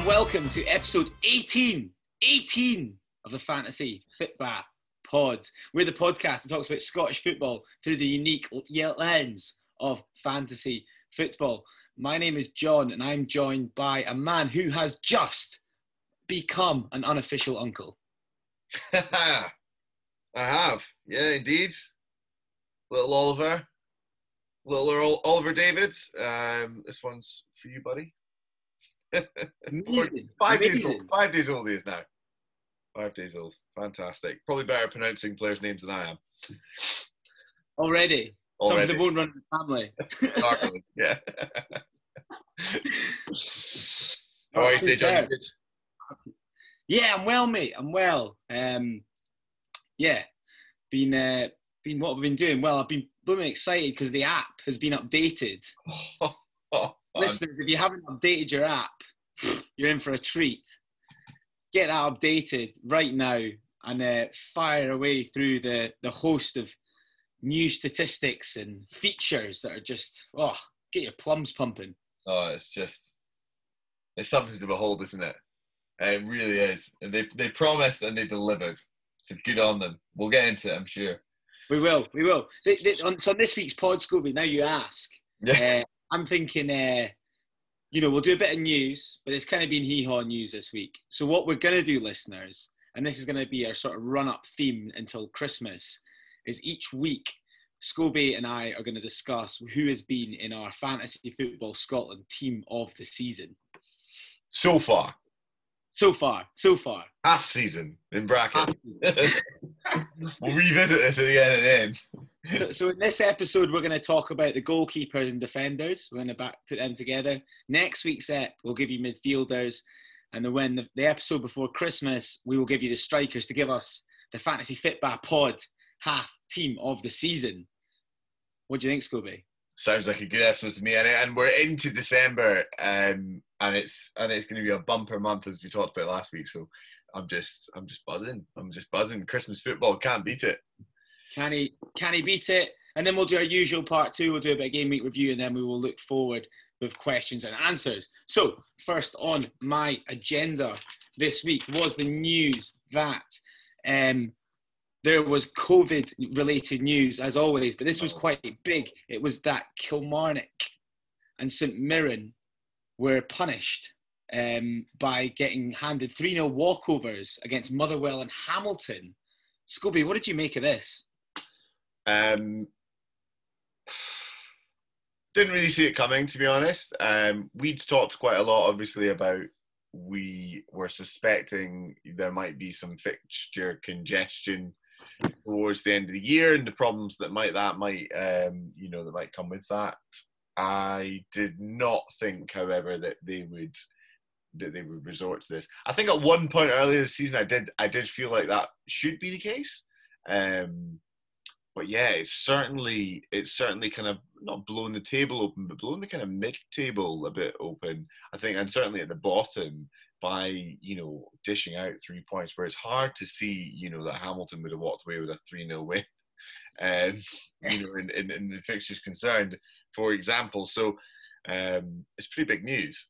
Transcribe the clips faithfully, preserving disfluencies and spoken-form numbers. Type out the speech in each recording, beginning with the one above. and welcome to episode eighteen, eighteen of the Fantasy Fitba Pod. We're the podcast that talks about Scottish football through the unique lens of fantasy football. My name is John, and I'm joined by a man who has just become an unofficial uncle. I have, yeah, indeed. Little Oliver, little Oliver David. Um, this one's for you, buddy. Amazing. Five Amazing. days old. Five days old he is now. Five days old. Fantastic. Probably better at pronouncing players' names than I am. Already. Already. Some of the bone running family. Exactly. Yeah. How are you today, Johnny? Yeah, I'm well, mate. I'm well. Um, yeah, been uh, been what I've been doing. Well, I've been blooming excited because the app has been updated. Oh, oh, Listeners, if you haven't updated your app, you're in for a treat. Get that updated right now and uh, fire away through the the host of new statistics and features that are just oh, get your plums pumping. Oh, it's just it's something to behold, isn't it? It really is. And they they promised and they delivered. So good on them. We'll get into it, I'm sure. We will. We will. They, they, on, so on this week's pod, Scobie, now you ask. Yeah. Uh, I'm thinking, uh, you know, we'll do a bit of news, but it's kind of been hee-haw news this week. So what we're going to do, listeners, and this is going to be our sort of run-up theme until Christmas, is each week, Scobie and I are going to discuss who has been in our Fantasy Football Scotland team of the season. So far. So far, so far. Half season, in bracket. Season. We'll revisit this at the end of the end. So, so in this episode, we're going to talk about the goalkeepers and defenders. We're going to back, put them together. Next week's ep, we'll give you midfielders. And then when the, the episode before Christmas, we will give you the strikers to give us the Fantasy Fitba Pod half team of the season. What do you think, Scobie? Sounds like a good episode to me. And, and we're into December. Um... And it's and it's going to be a bumper month, as we talked about last week. So I'm just I'm just buzzing. I'm just buzzing. Christmas football, can't beat it. Can he? Can he beat it? And then we'll do our usual part two. We'll do a bit of game week review, and then we will look forward with questions and answers. So first on my agenda this week was the news that um, there was COVID-related news, as always. But this was quite big. It was that Kilmarnock and St Mirren were punished um, by getting handed three nil walkovers against Motherwell and Hamilton. Scobie, what did you make of this? Um, didn't really see it coming, to be honest. Um, we'd talked quite a lot, obviously, about we were suspecting there might be some fixture congestion towards the end of the year and the problems that might that might um, you know that might come with that. I did not think, however, that they would that they would resort to this. I think at one point earlier this season, I did I did feel like that should be the case, um, but yeah, it's certainly it's certainly kind of not blown the table open, but blown the kind of mid-table a bit open. I think, and certainly at the bottom, by you know dishing out three points, where it's hard to see you know that Hamilton would have walked away with a three nil win. Um, you know, in, in, in the fixtures concerned, for example. So um, it's pretty big news.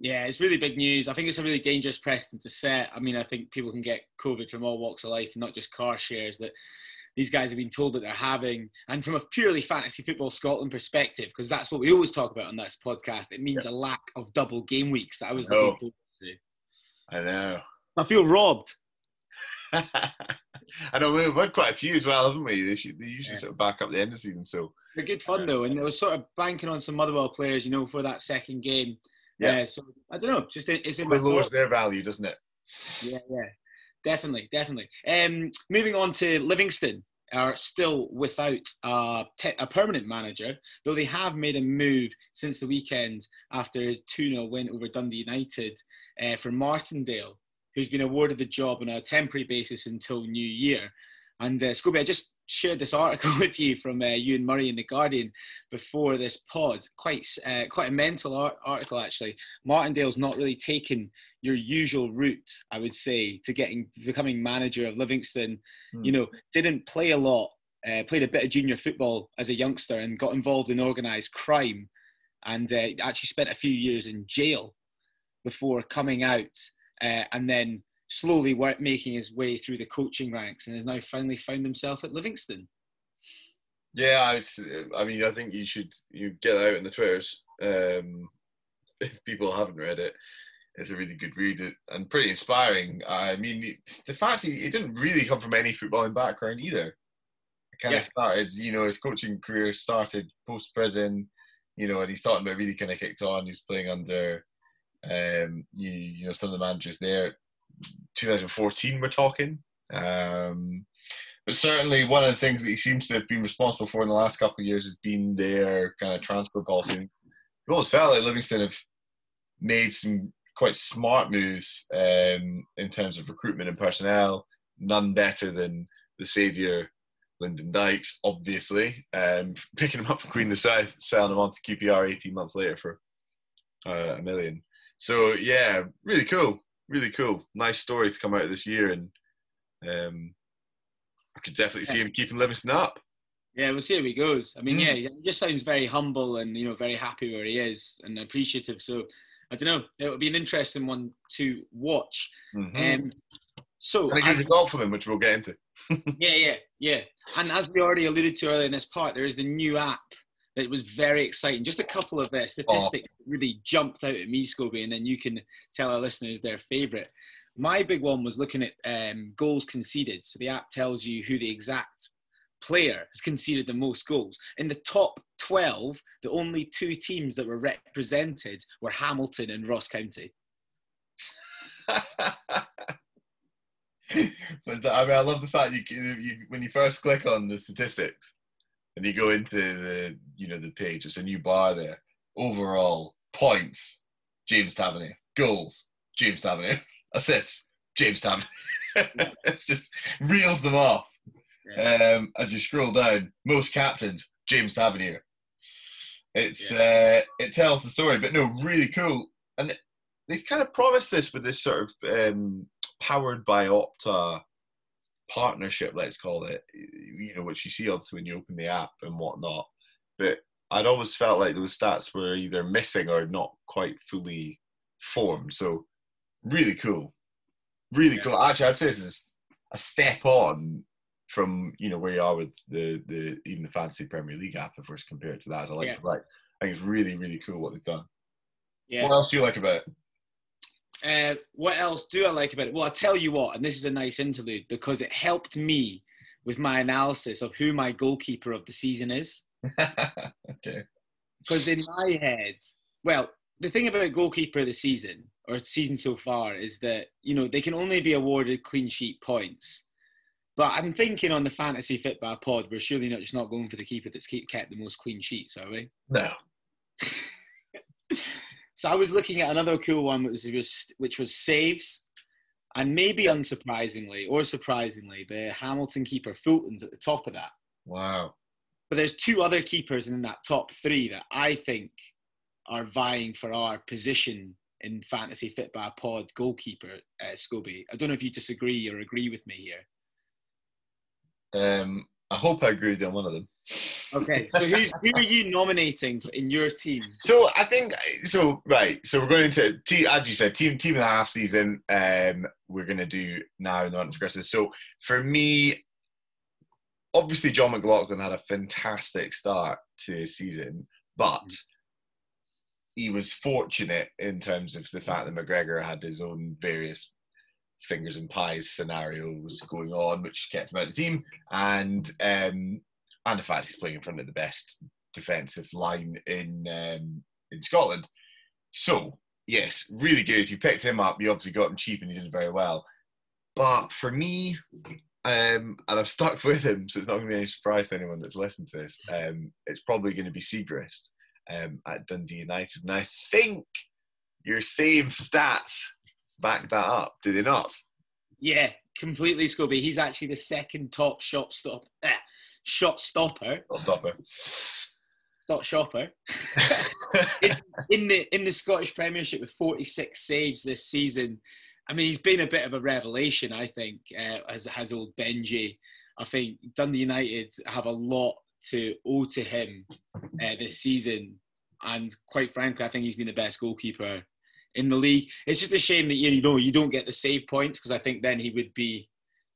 Yeah, it's really big news. I think it's a really dangerous precedent to set. I mean, I think people can get COVID from all walks of life, and not just car shares that these guys have been told that they're having. And from a purely Fantasy Football Scotland perspective, because that's what we always talk about on this podcast, it means yeah. a lack of double game weeks. That I was looking forward to. I know. I feel robbed. I know we've had quite a few as well, haven't we? They, should, they usually yeah. sort of back up the end of the season. So they're good fun though, and it was sort of banking on some Motherwell players, you know, for that second game. Yeah. Uh, so I don't know, just it's in it my lowers thought. Their value, doesn't it? Yeah, yeah, definitely, definitely. Um, moving on to Livingston are still without a, te- a permanent manager, though they have made a move since the weekend after a two nil win over Dundee United uh, for Martindale, who's been awarded the job on a temporary basis until New Year. And uh, Scobie, I just shared this article with you from uh, Ewan Murray in The Guardian before this pod. Quite uh, quite a mental art- article, actually. Martindale's not really taken your usual route, I would say, to getting becoming manager of Livingston. Hmm. You know, didn't play a lot, uh, played a bit of junior football as a youngster and got involved in organised crime and uh, actually spent a few years in jail. before coming out uh, and then slowly work, making his way through the coaching ranks, and has now finally found himself at Livingston. Yeah, I, was, I mean, I think you should you get that out in the Twitters. Um, if people haven't read it, it's a really good read and pretty inspiring. I mean, the fact he, he didn't really come from any footballing background either. It kind yeah. of started, you know, his coaching career started post-prison, you know, and he's talking about really kind of kicked on. He was playing under, um, you, you know, some of the managers there. twenty fourteen we're talking. Um, but certainly one of the things that he seems to have been responsible for in the last couple of years has been their kind of transfer policy. It always felt like Livingston have made some quite smart moves um, in terms of recruitment and personnel. None better than the saviour, Lyndon Dykes, obviously. Um, picking him up from Queen of the South, selling him on to Q P R eighteen months later for uh, a million. So, yeah, really cool. Really cool. Nice story to come out of this year, and um, I could definitely see him keeping Livingston up. Yeah, we'll see how he goes. I mean, mm. yeah, he just sounds very humble and, you know, very happy where he is and appreciative. So, I don't know. It'll be an interesting one to watch. Mm-hmm. Um, so, and he's a goal for them, which we'll get into. yeah, yeah, yeah. And as we already alluded to earlier in this part, there is the new app that was very exciting. Just a couple of uh, statistics oh. really jumped out at me, Scobie, and then you can tell our listeners their favourite. My big one was looking at um, goals conceded. So the app tells you who the exact player has conceded the most goals. In the top twelve, the only two teams that were represented were Hamilton and Ross County. I mean, I love the fact you, you when you first click on the statistics, and you go into the, you know, the page. It's a new bar there. Overall points, James Tavernier. Goals, James Tavernier. Assists, James Tavernier. It's just reels them off. Yeah. Um, as you scroll down, most captains, James Tavernier. It's yeah. uh, it tells the story, but no, really cool. And they've kind of promised this with this sort of um, powered by Opta partnership, let's call it, you know, which you see obviously when you open the app and whatnot. But I'd always felt like those stats were either missing or not quite fully formed. So really cool. Really yeah. cool. Actually, I'd say this is a step on from, you know, where you are with the, the even the Fantasy Premier League app, if we're compared to that. As I like yeah. like I think it's really, really cool what they've done. Yeah. What else do you like about it? Uh, what else do I like about it? Well, I'll tell you what, and this is a nice interlude because it helped me with my analysis of who my goalkeeper of the season is. Okay. Because in my head, well, the thing about goalkeeper of the season, or season so far, is that, you know, they can only be awarded clean sheet points. But I'm thinking on the Fantasy Fitba Pod, we're surely not just not going for the keeper that's kept the most clean sheets, are we? No. So I was looking at another cool one, which was, which was saves. And maybe unsurprisingly, or surprisingly, the Hamilton keeper Fulton's at the top of that. Wow. But there's two other keepers in that top three that I think are vying for our position in Fantasy Fitba Pod goalkeeper, uh, Scobie. I don't know if you disagree or agree with me here. Um, I hope I agree with you on one of them. Okay, so who's, who are you nominating in your team? So I think, so right, so we're going into, team, as you said, team team and a half season, um, we're going to do now in the run for Christmas. So for me, obviously John McLaughlin had a fantastic start to his season, but mm. he was fortunate in terms of the fact that McGregor had his own various fingers and pies scenarios going on, which kept him out of the team, and um, and the fact he's playing in front of the best defensive line in um, in Scotland. So yes, really good. If you picked him up, you obviously got him cheap, and he did very well. But for me, um, and I've stuck with him, so it's not going to be any surprise to anyone that's listened to this. Um, it's probably going to be Siegrist um, at Dundee United, and I think your save stats back that up, do they not? Yeah, completely, Scobie. He's actually the second top shop stop, eh, shot stopper. Shot stopper. Stop shopper. in, in the in the Scottish Premiership with forty-six saves this season. I mean, he's been a bit of a revelation, I think, uh, as has old Benji. I think Dundee United have a lot to owe to him uh, this season, and quite frankly, I think he's been the best goalkeeper in the league. It's just a shame that, you know, you don't get the save points, because I think then he would be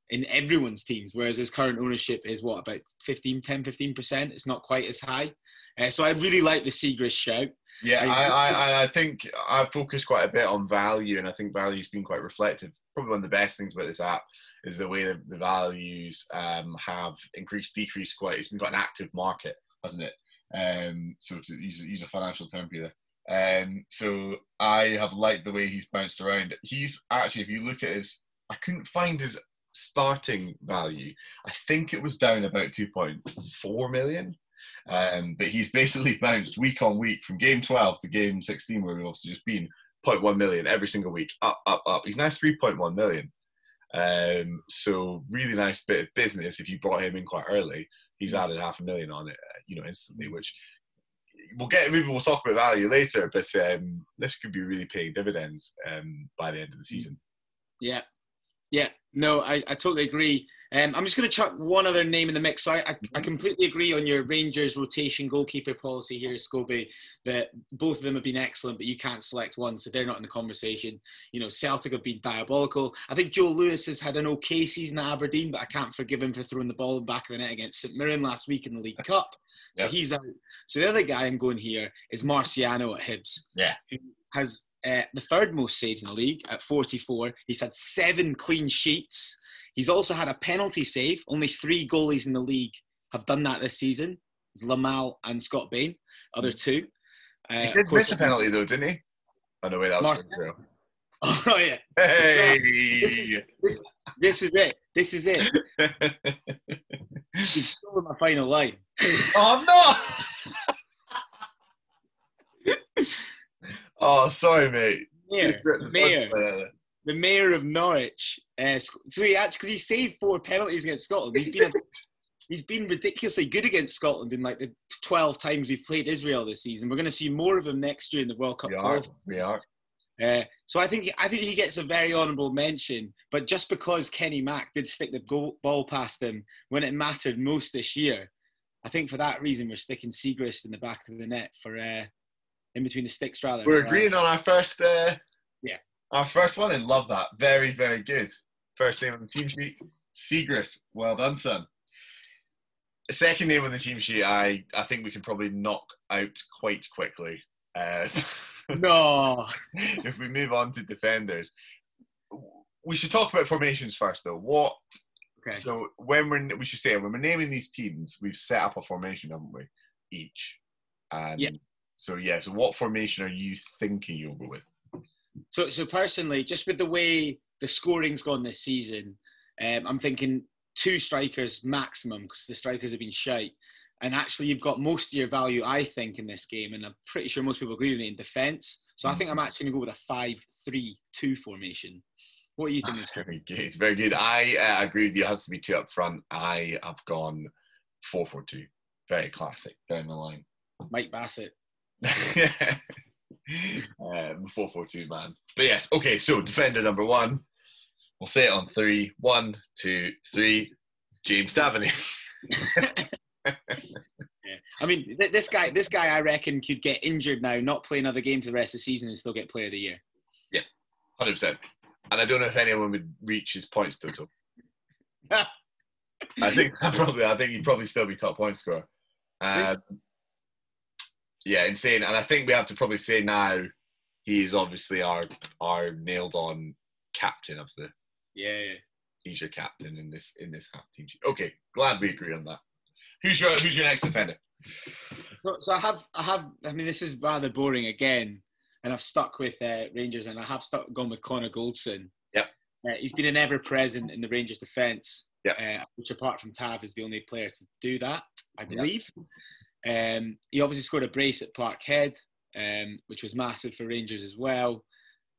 in everyone's teams, whereas his current ownership is, what, about fifteen, ten, fifteen percent? It's not quite as high. Uh, so I really like the Siegrist shout. Yeah, I, I, I think I focus quite a bit on value, and I think value's been quite reflective. Probably one of the best things about this app is the way that the values um, have increased, decreased quite. It's been quite an active market, hasn't it? Um, so to use, use a financial term here. Um, so I have liked the way he's bounced around. He's actually, if you look at his, I couldn't find his starting value. I think it was down about two point four million. Um, but he's basically bounced week on week from game twelve to game sixteen, where we've obviously just been zero point one million every single week, up, up, up. He's now three point one million. Um, so really nice bit of business. If you brought him in quite early, he's added half a million on it, you know, instantly, which we'll get, maybe we'll talk about value later, but um, this could be really paying dividends um, by the end of the season. Yeah. Yeah, no, I, I totally agree. Um, I'm just going to chuck one other name in the mix. So I, I, I completely agree on your Rangers rotation goalkeeper policy here, Scobie, that both of them have been excellent, but you can't select one, so they're not in the conversation. You know, Celtic have been diabolical. I think Joe Lewis has had an okay season at Aberdeen, but I can't forgive him for throwing the ball in the back of the net against St Mirren last week in the League Cup. So yep. He's out. So the other guy I'm going here is Marciano at Hibs. Yeah. Who has... Uh, the third most saves in the league at forty-four. He's had seven clean sheets. He's also had a penalty save. Only three goalies in the league have done that this season. It's Lamal and Scott Bain, other two. Uh, he did miss a penalty though, didn't he? Oh no, wait, that was true. Oh yeah. Hey! This is, this, this is it. This is it. He's stolen my final line. Oh, I'm not! Oh, sorry, mate. Mayor, the, mayor, the mayor of Norwich. Uh, so he actually, because he saved four penalties against Scotland. He's been he's been ridiculously good against Scotland in like the twelve times we've played Israel this season. We're going to see more of him next year in the World Cup. We are. We are. Uh, so I think I think he gets a very honourable mention. But just because Kenny Mack did stick the goal, ball past him when it mattered most this year, I think for that reason we're sticking Siegrist in the back of the net for. Uh, In between the sticks, rather. We're agreeing on our first, uh, yeah, our first one, and love that. Very, very good. First name on the team sheet, Siegrist. Well done, son. The second name on the team sheet, I, I think we can probably knock out quite quickly. Uh, no. If we move on to defenders, we should talk about formations first, though. What? Okay. So when we're, we should say when we're naming these teams, we've set up a formation, haven't we? Each. And yeah. So, yeah, so what formation are you thinking you'll go with? So, so personally, just with the way the scoring's gone this season, um, I'm thinking two strikers maximum, because the strikers have been shite. And actually, you've got most of your value, I think, in this game, and I'm pretty sure most people agree with me, in defence. So I think I'm actually going to go with a five three two formation. What do you think? That's very good. It's very good. I uh, agree with you. It has to be two up front. I have gone four four two. Very classic down the line. Mike Bassett. um, four four two, man. But yes, okay, so defender number one, we'll say it on three. One, two, three. James Tavernier. Yeah. I mean, th- this guy, this guy, I reckon, could get injured now, not play another game for the rest of the season, and still get Player of the Year. Yeah, one hundred percent. And I don't know if anyone would reach his points total. I think probably, I think he'd probably still be top point scorer. Um, Yeah, insane. And I think we have to probably say now he is obviously our our nailed on captain of the Yeah. yeah. He's your captain in this in this half team. Okay, glad we agree on that. Who's your who's your next defender? So I have I have I mean this is rather boring again, and I've stuck with uh, Rangers, and I have stuck gone with Connor Goldson. Yep. Uh, he's been an ever present in the Rangers defence. Yep. Uh, which apart from Tav is the only player to do that, I believe. Yep. Um, he obviously scored a brace at Parkhead, um, which was massive for Rangers as well.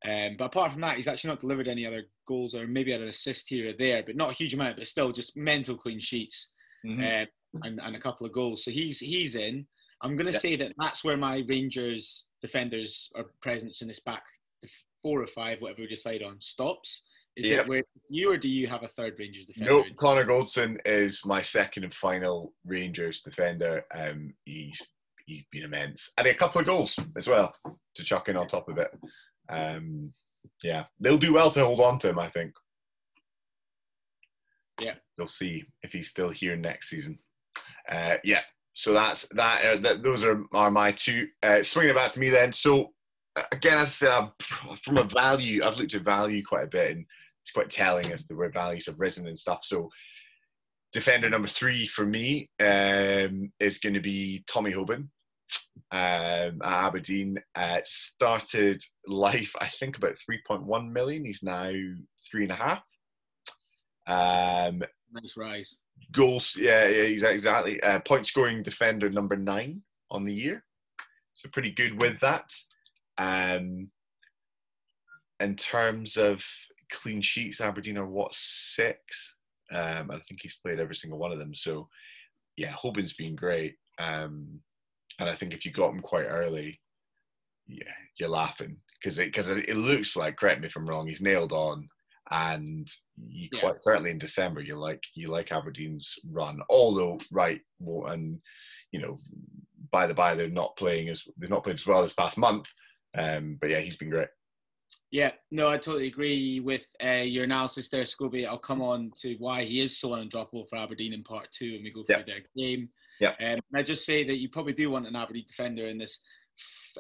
Um, but apart from that, he's actually not delivered any other goals, or maybe had an assist here or there, but not a huge amount, but still just mental clean sheets. Mm-hmm. um, and, and a couple of goals. So he's he's in. I'm going to yeah. say that that's where my Rangers defenders or presence in this back four or five, whatever we decide on, stops. Is yep. it where you, or do you have a third Rangers defender? Nope, Connor Goldson is my second and final Rangers defender. Um, he's he's been immense, and a couple of goals as well to chuck in on top of it. um, yeah, they'll do well to hold on to him, I think. Yeah, they'll see if he's still here next season. Uh, yeah, so that's that. Uh, that those are, are my two. Uh, swinging it back to me then. So again, as I said, I'm, from a value, I've looked at value quite a bit, and it's quite telling as to where values have risen and stuff. So defender number three for me um, is going to be Tommy Hoban. Um, at Aberdeen, uh, started life I think about three point one million. He's now three and a half. Um, nice rise. Goals, yeah, yeah, exactly. Uh, point scoring defender number nine on the year, so pretty good with that. Um, in terms of clean sheets, Aberdeen are what, six? Um, and I think he's played every single one of them. So yeah, Hoban's been great. Um, And I think if you got him quite early, yeah, you're laughing. Because it, cause it looks like, correct me if I'm wrong, he's nailed on. And you yeah. quite certainly in December, you like you like Aberdeen's run. Although, right, well, and, you know, by the by, they're not playing as, they've not played as well this past month. Um, but yeah, he's been great. Yeah, no, I totally agree with uh, your analysis there, Scobie. I'll come on to why he is so undroppable for Aberdeen in part two when we go through yeah. their game. Yeah, um, and I just say that you probably do want an Aberdeen defender in this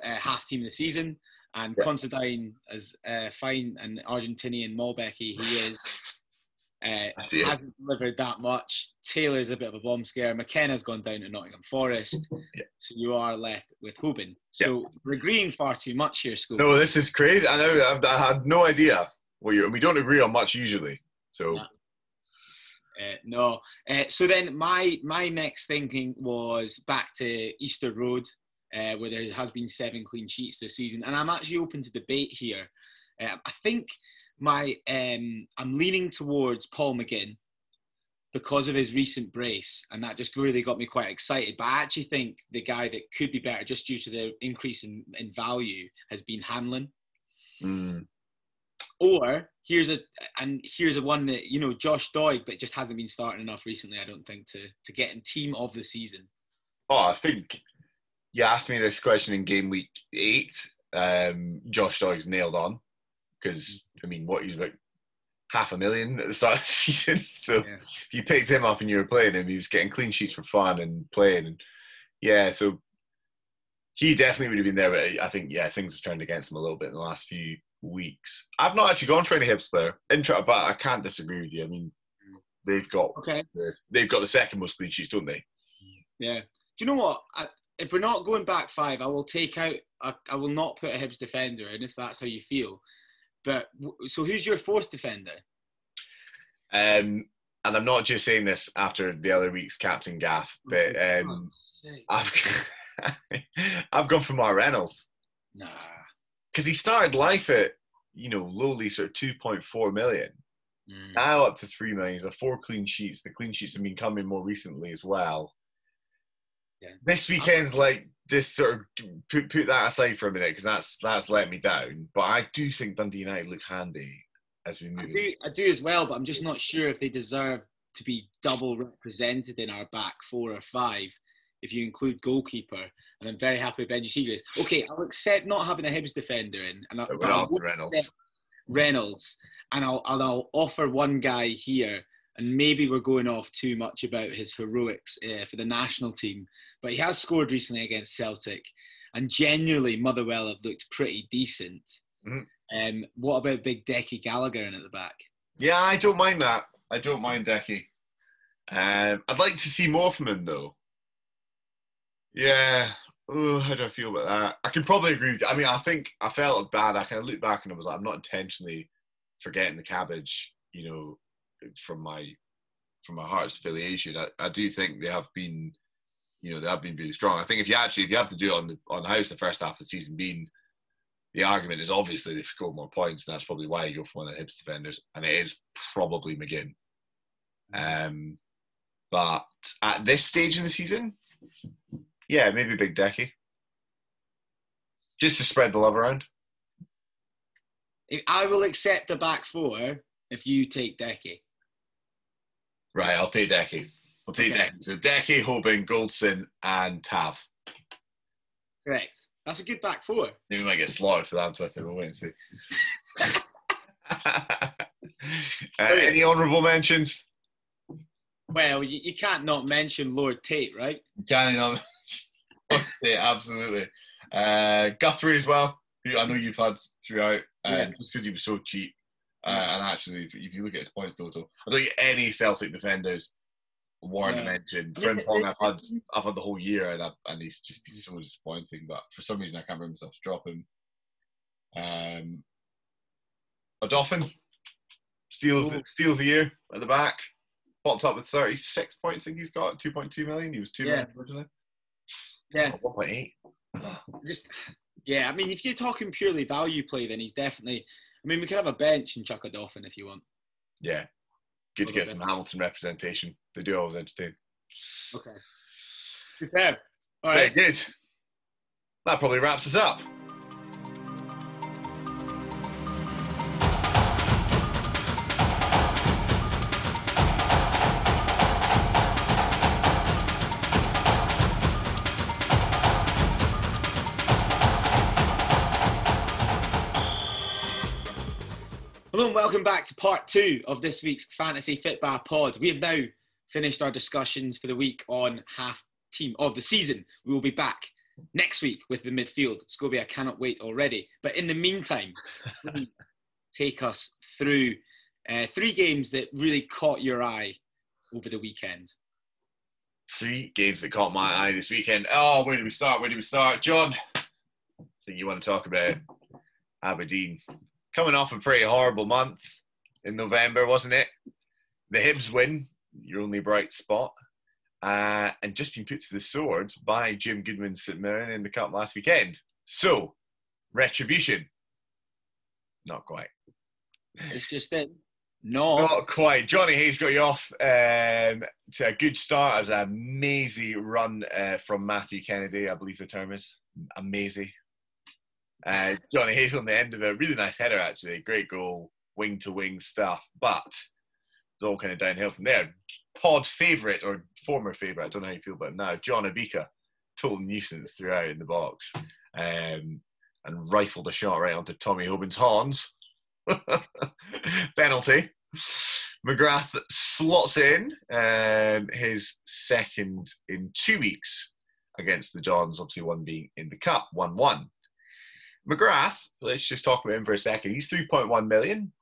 uh, half team of the season, and yeah. Considine, as uh, fine an Argentinian Malbeckie he is, uh, hasn't delivered that much. Taylor's a bit of a bomb scare. McKenna's gone down to Nottingham Forest, yeah. so you are left with Hoban. So yeah. we're agreeing far too much here, Scobie. No, this is crazy. I know. I've, I had no idea. Well, you, we don't agree on much usually, so. No. Uh, no. Uh, so then my my next thinking was back to Easter Road, uh, where there has been seven clean sheets this season. And I'm actually open to debate here. Uh, I think my um, I'm leaning towards Paul McGinn because of his recent brace. And that just really got me quite excited. But I actually think the guy that could be better just due to the increase in, in value has been Hanlon. Mm. Or here's a and here's a one that, you know, Josh Doig, but just hasn't been starting enough recently, I don't think, to to get in team of the season. Oh, I think you asked me this question in game week eight. Um, Josh Doig's nailed on because, I mean, what, he's like half a million at the start of the season. So yeah. if you picked him up and you were playing him, he was getting clean sheets for fun and playing. And yeah, so he definitely would have been there, but I think, yeah, things have turned against him a little bit in the last few weeks. I've not actually gone for any Hibs player, but I can't disagree with you. I mean, they've got okay. the, they've got the second most clean sheets, don't they? Yeah. Do you know what? I, if we're not going back five, I will take out. I, I will not put a Hibs defender in if that's how you feel. But so, who's your fourth defender? Um, and I'm not just saying this after the other week's captain gaff, but um, oh, I've I've gone for Mark Reynolds. Nah. Because he started life at, you know, lowly sort of two point four million. Mm. Now up to three million. He's got four clean sheets. The clean sheets have been coming more recently as well. Yeah. This weekend's like, just sort of put, put that aside for a minute because that's, that's let me down. But I do think Dundee United look handy as we move. I do, I do as well, but I'm just not sure if they deserve to be double represented in our back four or five if you include goalkeeper. And I'm very happy with Benji Siegrist. Okay, I'll accept not having a Hibs defender in. And I'll, I'll Reynolds. Reynolds. And I'll, I'll, I'll offer one guy here. And maybe we're going off too much about his heroics uh, for the national team. But he has scored recently against Celtic. And generally, Motherwell have looked pretty decent. Mm-hmm. Um, what about big Decky Gallagher in at the back? Yeah, I don't mind that. I don't mind Decky. Um, I'd like to see more from him, though. Yeah. Oh, how do I feel about that? I can probably agree with you. I mean, I think I felt bad. I kind of looked back and I was like, I'm not intentionally forgetting the cabbage, you know, from my from my heart's affiliation. I, I do think they have been, you know, they have been really strong. I think if you actually, if you have to do it on the on house the first half of the season, being the argument is obviously they've scored more points, and that's probably why you go for one of the Hibs defenders, and it is probably McGinn. Um, but at this stage in the season, yeah, maybe Big Decky. Just to spread the love around. I will accept the back four if you take Decky. Right, I'll take Decky. I'll take okay. Decky. So Decky, Hoban, Goldson, and Tav. Correct. That's a good back four. Maybe we might get slaughtered for that with it. We'll wait and see. uh, any honourable mentions? Well, you, you can't not mention Lord Tate, right? You can't not mention Lord Tate, absolutely. Uh, Guthrie as well, who I know you've had throughout, uh, yeah. just because he was so cheap. Uh, yeah. And actually, if, if you look at his points total, I don't think any Celtic defenders warrant yeah. a mention. Frimpong, I've had, I've had the whole year, and I've, and he's just been so disappointing. But for some reason, I can't bring myself to drop him. Um, O'Doffin steals the, steals the year at the back. Popped up with thirty-six points. I think he's got two point two million. He was two yeah. million originally. Yeah, oh, one point eight. Just yeah. I mean, if you're talking purely value play, then he's definitely. I mean, we could have a bench and chuck a Dolphin if you want. Yeah. Good to get some Hamilton representation. They do always entertain. Okay. Superb. All right. Very good. That probably wraps us up. Welcome back to part two of this week's Fantasy Fitba Pod. We have now finished our discussions for the week on half team of the season. We will be back next week with the midfield. Scobie, I cannot wait already. But in the meantime, please take us through uh, three games that really caught your eye over the weekend. Three games that caught my eye this weekend. Oh, where do we start? Where do we start? John, I think you want to talk about Aberdeen. Coming off a pretty horrible month in November, wasn't it? The Hibs win, your only bright spot, uh, and just been put to the sword by Jim Goodwin's St Mirren in the Cup last weekend. So, retribution. Not quite. It's just it. No. Not quite. Johnny Hayes got you off um, to a good start. It was an amazing run uh, from Matthew Kennedy, I believe the term is. Amazing. Uh, Johnny Hayes on the end of a really nice header, actually. Great goal, wing to wing stuff, but it's all kind of downhill from there. Pod favourite or former favourite, I don't know how you feel about him now, John Obika, total nuisance throughout in the box, um, and rifled a shot right onto Tommy Hoban's horns. Penalty. McGrath slots in um, his second in two weeks against the Dons, obviously one being in the Cup, one one. McGrath, let's just talk about him for a second. He's three point one million.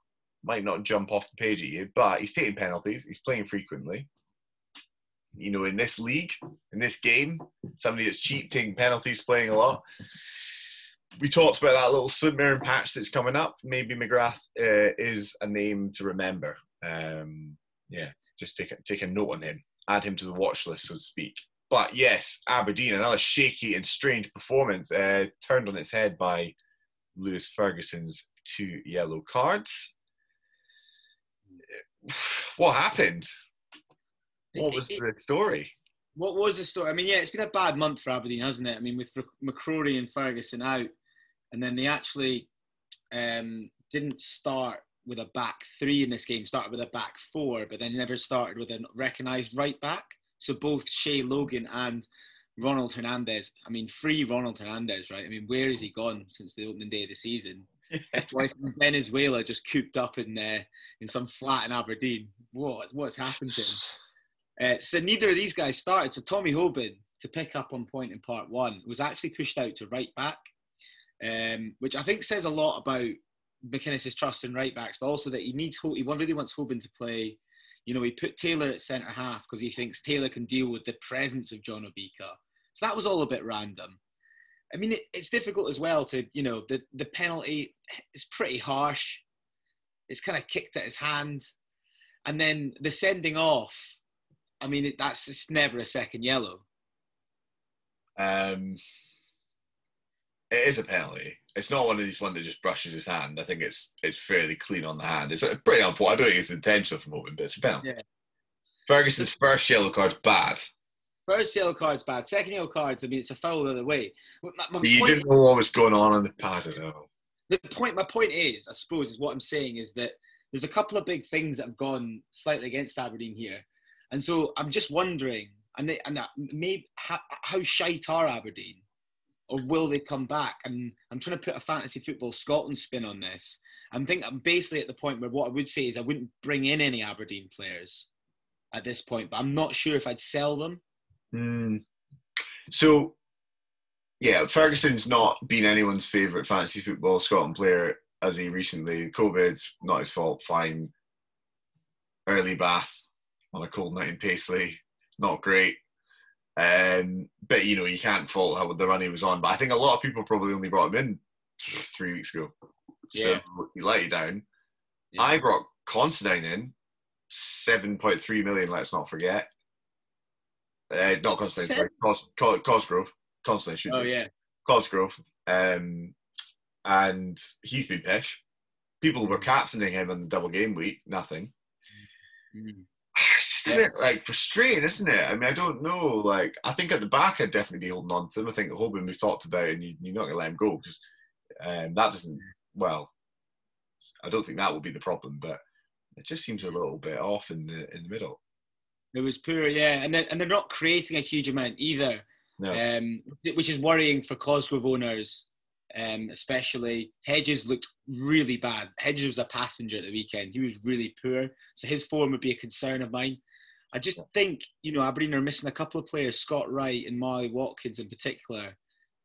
Might not jump off the page at you, but he's taking penalties. He's playing frequently. You know, in this league, in this game, somebody that's cheap, taking penalties, playing a lot. We talked about that little St Mirren patch that's coming up. Maybe McGrath uh, is a name to remember. Um, yeah, just take a, take a note on him. Add him to the watch list, so to speak. But yes, Aberdeen, another shaky and strange performance, uh, turned on its head by Lewis Ferguson's two yellow cards. What happened? What was the story? What was the story? I mean, yeah, it's been a bad month for Aberdeen, hasn't it? I mean, with McCrory and Ferguson out, and then they actually um, didn't start with a back three in this game, started with a back four, but then never started with a recognised right back. So both Shea Logan and Ronald Hernandez. I mean, free Ronald Hernandez, right? I mean, where has he gone since the opening day of the season? His wife from Venezuela just cooped up in uh, in some flat in Aberdeen. What, what's happened to him? Uh, so neither of these guys started. So Tommy Hoban, to pick up on point in part one, was actually pushed out to right back, um, which I think says a lot about McInnes' trust in right backs, but also that he needs he really wants Hoban to play. You know, he put Taylor at centre-half because he thinks Taylor can deal with the presence of John Obika. So that was all a bit random. I mean, it, it's difficult as well to, you know, the, the penalty is pretty harsh. It's kind of kicked at his hand. And then the sending off, I mean, it, that's it's never a second yellow. Um, it is a penalty. It's not one of these ones that just brushes his hand. I think it's it's fairly clean on the hand. It's pretty unfortunate. I don't think it's intentional from Hoban, but it's a penalty. Yeah. Ferguson's first yellow card's bad. First yellow card's bad. Second yellow card's, I mean, it's a foul the other way. My, my but you didn't know what was going on on the pad at all. The point, my point is, I suppose, is what I'm saying is that there's a couple of big things that have gone slightly against Aberdeen here. And so I'm just wondering, and, they, and that maybe how, how shite are Aberdeen? or will they come back? And I'm trying to put a Fantasy Football Scotland spin on this. I'm think I'm basically at the point where what I would say is I wouldn't bring in any Aberdeen players at this point, but I'm not sure if I'd sell them. Mm. So, yeah, Ferguson's not been anyone's favourite Fantasy Football Scotland player, as he recently. COVID, not his fault, fine. Early bath on a cold night in Paisley, not great. Um, but, you know, you can't fault how the run he was on. But I think a lot of people probably only brought him in three weeks ago. Yeah. So he let you down. Yeah. I brought Considine in, seven point three million, let's not forget. Uh, not Considine, sorry. Cos, Cos, Cosgrove. Considine should Oh, be. yeah. Cosgrove. Um, and he's been pish. People were captaining him in the double game week. Nothing. Mm. It's just a bit, like, frustrating, isn't it? I mean, I don't know. Like, I think at the back, I'd definitely be holding on to them. I think Hoban we've talked about, and you, you're not going to let him go because um, that doesn't, well, I don't think that will be the problem, but it just seems a little bit off in the in the middle. It was poor, yeah. And they're, and they're not creating a huge amount either, no. um, which is worrying for Cosgrove owners, um, especially. Hedges looked really bad. Hedges was a passenger at the weekend. He was really poor. So his form would be a concern of mine. I just yeah. think, you know, Aberdeen are missing a couple of players, Scott Wright and Marley Watkins in particular,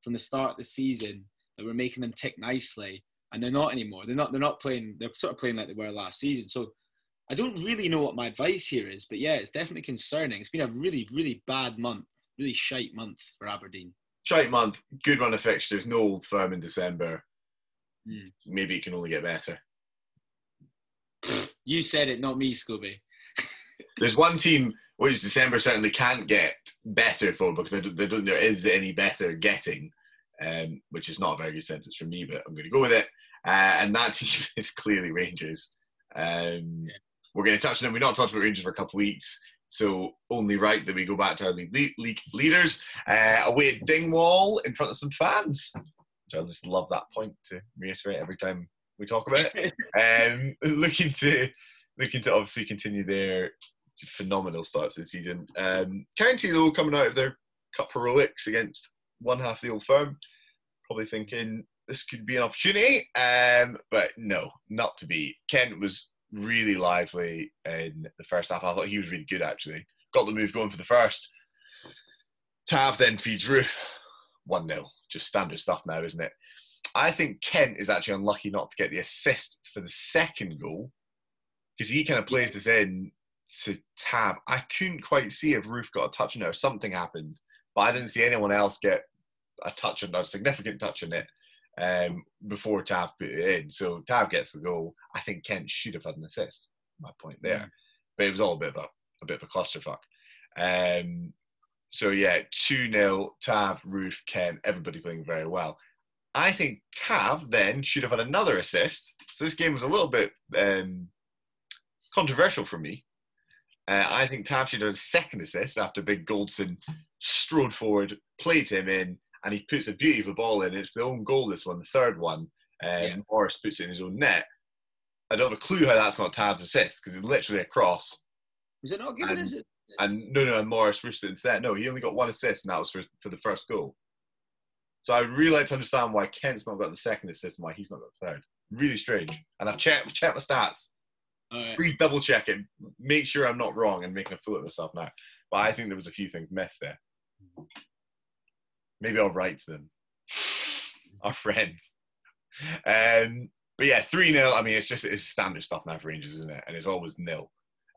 from the start of the season that were making them tick nicely. And they're not anymore. They're not. They're not playing. They're sort of playing like they were last season. So I don't really know what my advice here is, but yeah, it's definitely concerning. It's been a really, really bad month. Really shite month for Aberdeen. Shite month. Good run of fixtures. No Old Firm in December. Mm. Maybe it can only get better. You said it, not me, Scobie. There's one team which December certainly can't get better for because I don't, they don't, there is any better getting. Um, which is not a very good sentence from me, but I'm going to go with it. Uh, and that team is clearly Rangers. Um, yeah. We're going to touch on them. We've not talked about Rangers for a couple of weeks, so only right that we go back to our league, league leaders. Uh, away at Dingwall in front of some fans. Which I just love that point to reiterate every time we talk about it. um, looking to looking to obviously continue their phenomenal starts this season. Um, County, though, coming out of their cup heroics against one half the Old Firm, probably thinking this could be an opportunity, um, but no, not to be. Kent was really lively in the first half. I thought he was really good, actually. Got the move going for the first. Tav then feeds Roof, one nil. Just standard stuff now, isn't it? I think Kent is actually unlucky not to get the assist for the second goal, because he kind of plays this in to Tav. I couldn't quite see if Roof got a touch on it or something happened, but I didn't see anyone else get a touch on, a significant touch on it um, before Tav put it in. So Tav gets the goal. I think Kent should have had an assist. My point there, mm. but it was all a bit of a, a bit of a clusterfuck. Um, so yeah, two nil, Tav, Roof, Kent, everybody playing very well. I think Tav then should have had another assist. So this game was a little bit um, controversial for me. Uh, I think Tav should have had a second assist after Big Goldson strode forward, played him in, and he puts a beautiful ball in. It's the own goal, this one, the third one. Um, yeah. Morris puts it in his own net. I don't have a clue how that's not Tav's assist, because it's literally a cross. Was it not given, and, is it? And no, no, and Morris roofs it into that. No, he only got one assist, and that was for, for the first goal. So I really like to understand why Kent's not got the second assist and why he's not got the third. Really strange. And I've checked, checked my stats. Right. Please double check it. Make sure I'm not wrong and making a fool of myself now. But I think there was a few things missed there. Maybe I'll write to them. Our friends. Um, but yeah, three nil. I mean, it's just it's standard stuff now for Rangers, isn't it? And it's always nil.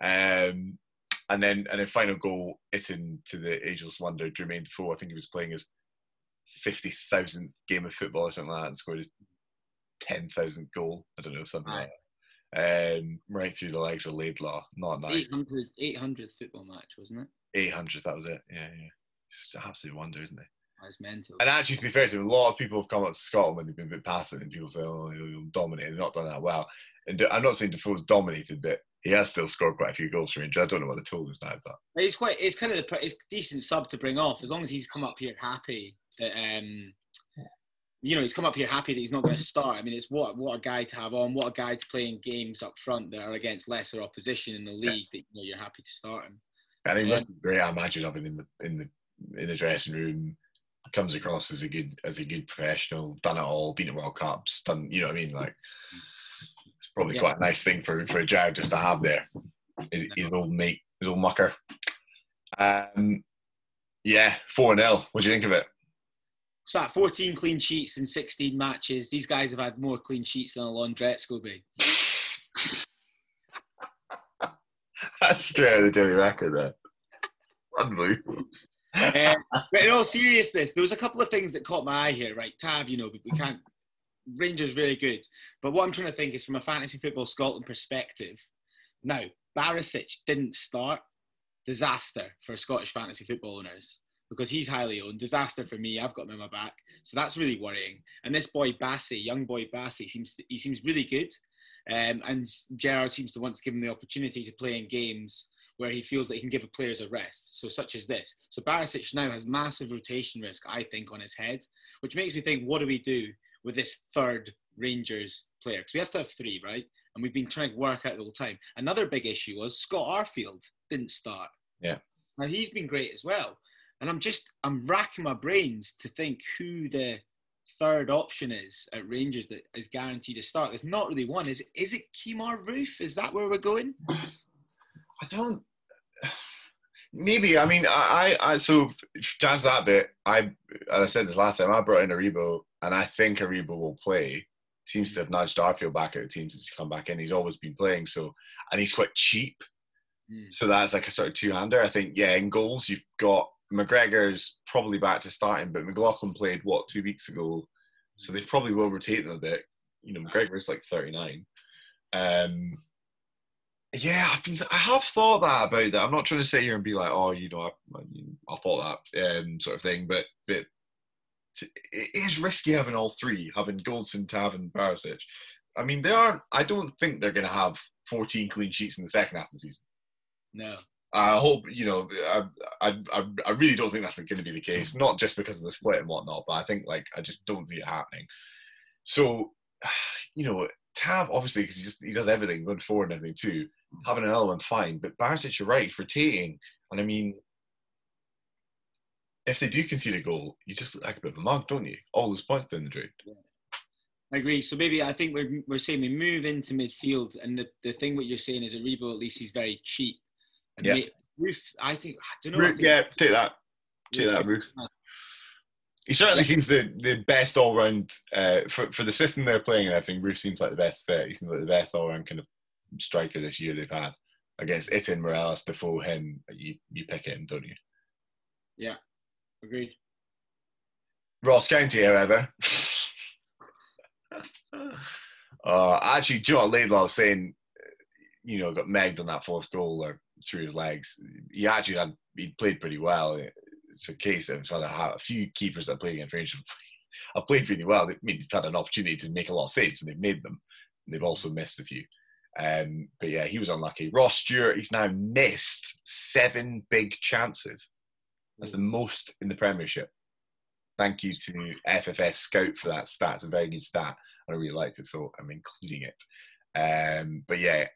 Um, and then and then final goal, it into the ageless wonder, Jermaine Defoe. I think he was playing his fifty thousandth game of football or something like that and scored his ten thousandth goal. I don't know, something right. like that. Um, right through the legs of Laidlaw. Not nice. eight hundredth football match, wasn't it? eight hundredth, that was it. Yeah, yeah. It's an absolute wonder, isn't it? That's mental. And actually, to be fair to him, a lot of people have come up to Scotland when they've been a bit passing, and people say, oh, he'll dominate. They've not done that well. And I'm not saying Defoe's dominated, but he has still scored quite a few goals for Rangers. I don't know what the total is now, but it's quite. It's kind of the, it's a decent sub to bring off, as long as he's come up here happy that um, you know, he's come up here happy that he's not going to start. I mean, it's what what a guy to have on, what a guy to play in games up front that are against lesser opposition in the league yeah. that you know you're happy to start him. And he must be great, I imagine, having him in the in the in the dressing room, comes across as a good as a good professional, done it all, been to World Cups, done, you know what I mean? Like, it's probably yeah. quite a nice thing for for a Jared just to have there. His, his old mate, his old mucker. Um, yeah, four nil. What do you think of it? So at fourteen clean sheets in sixteen matches, these guys have had more clean sheets than a laundrette, Scobie. That's straight out of the Daily Record, there. Unbelievable. Uh, but in all seriousness, there was a couple of things that caught my eye here, right? Tav, you know, but we can't. Rangers really good, but what I'm trying to think is from a Fantasy Football Scotland perspective. Now, Barisic didn't start. Disaster for Scottish fantasy football owners because he's highly owned. Disaster for me. I've got him in my back, so that's really worrying. And this boy Bassey, young boy Bassey, seems to, he seems really good. Um, and Gerrard seems to want to give him the opportunity to play in games where he feels that he can give players a rest, so such as this. So Barisic now has massive rotation risk, I think, on his head, which makes me think, what do we do with this third Rangers player? Because we have to have three, right? And we've been trying to work out the whole time. Another big issue was Scott Arfield didn't start. Yeah. Now, he's been great as well. And I'm just, I'm racking my brains to think who the third option is at Rangers that is guaranteed to start. There's not really one. Is, is it Kemar Roof? Is that where we're going? I don't... Maybe. I mean, I, I so to answer that bit, I and I said this last time, I brought in Aribo, and I think Aribo will play. Seems to have nudged Arfield back at the team since he's come back in. He's always been playing, so, and he's quite cheap. Mm. So that's like a sort of two-hander. I think, yeah, in goals, you've got McGregor's probably back to starting, but McLaughlin played, what, two weeks ago? So they probably will rotate them a bit. You know, McGregor's like thirty-nine. Um... Yeah, I've been, I have thought that about that. I'm not trying to sit here and be like, oh, you know, I, I, I thought that um, sort of thing. But, but t- it is risky having all three, having Goldson, Tavernier, Barisic. I mean, they aren't. I don't think they're going to have fourteen clean sheets in the second half of the season. No. I hope, you know, I I, I really don't think that's going to be the case. Not just because of the split and whatnot, but I think, like, I just don't see it happening. So, you know, Tav, obviously, because he just he does everything, going forward and everything too. Having another one, fine. But Barisic, you're right, he's rotating. And I mean, if they do concede a goal, you just look like a bit of a mug, don't you? All those points down the drain. Yeah. I agree. So maybe I think we're we're saying we move into midfield, and the, the thing what you're saying is Aribo, at least he's very cheap. And yeah. May, Roof, I think, I don't know. Roof, I think yeah, take that. Take yeah. that, Roof. He certainly seems the, the best all-round, uh, for, for the system they're playing and everything, Roof seems like the best fit. He seems like the best all-round kind of striker this year they've had. Against Itin, Morales, Defoe, him, you, you pick him, don't you? Yeah, agreed. Ross County, however. uh, actually, do you know what Laidlaw was saying, you know, got megged on that fourth goal or through his legs. He actually had, he played pretty well. It's a case of sort of how a few keepers that play against Rangers have played really well. I mean, they've had an opportunity to make a lot of saves and they've made them. And they've also missed a few. Um, but yeah, he was unlucky. Ross Stewart, he's now missed seven big chances. That's the most in the Premiership. Thank you to F F S Scout for that stat. It's a very good stat. I really liked it, so I'm including it. Um, but yeah,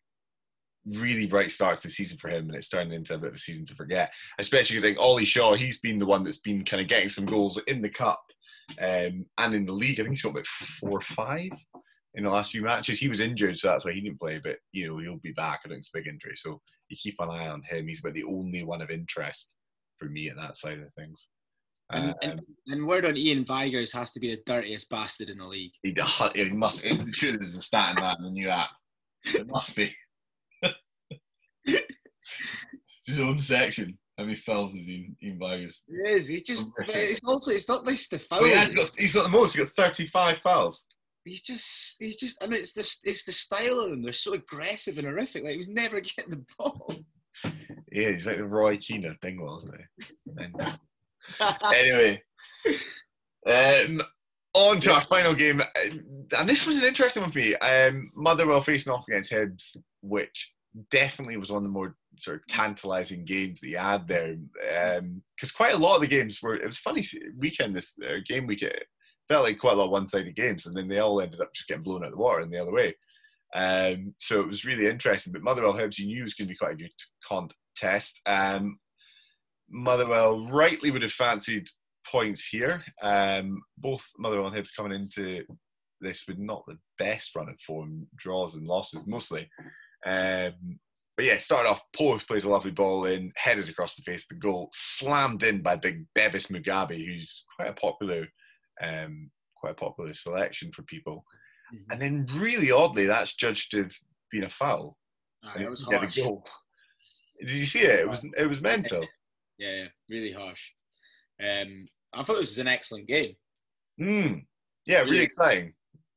really bright start to the season for him, and it's turned into a bit of a season to forget. Especially, you think Ollie Shaw, he's been the one that's been kind of getting some goals in the Cup um, and in the league. I think he's got about four or five in the last few matches. He was injured, so that's why he didn't play, but you know, he'll be back. I think it's a big injury, so you keep an eye on him. He's about the only one of interest for me at that side of things. And, um, and, and word on Ian Vigers has to be the dirtiest bastard in the league. He, he must. I'm sure there's a stat in that in the new app. It must be. His own section. How many fouls is Ian, Ian Vigers? It is. He's just. It's also. It's not nice to foul. He has got, he's got the most. He's got thirty-five fouls. He's just. He's just. I mean, it's the. It's the style of them. They're so aggressive and horrific. Like he was never getting the ball. Yeah, he's like the Roy Keane of Dingwall, isn't he? Anyway, um, on to our final game, and this was an interesting one for me. Um, Motherwell facing off against Hibs, which definitely was one of the more sort of tantalising games that you had there, because um, quite a lot of the games were. It was funny weekend this uh, game week. It felt like quite a lot of one-sided games, and then they all ended up just getting blown out of the water in the other way. Um, so it was really interesting. But Motherwell Hibs, you knew was going to be quite a good contest. Um, Motherwell rightly would have fancied points here. Um, both Motherwell and Hibs coming into this with not the best run of form, draws and losses mostly. Um, but yeah, started off, Pope plays a lovely ball in, headed across the face, the goal slammed in by big Bevis Mugabe, who's quite a popular, um, quite a popular selection for people. Mm-hmm. And then really oddly, that's judged to have been a foul. Ah, that was harsh. Goal. Did you see it? It was it was mental. Yeah, really harsh. Um, I thought this was an excellent game. Mm. Yeah, really, really exciting.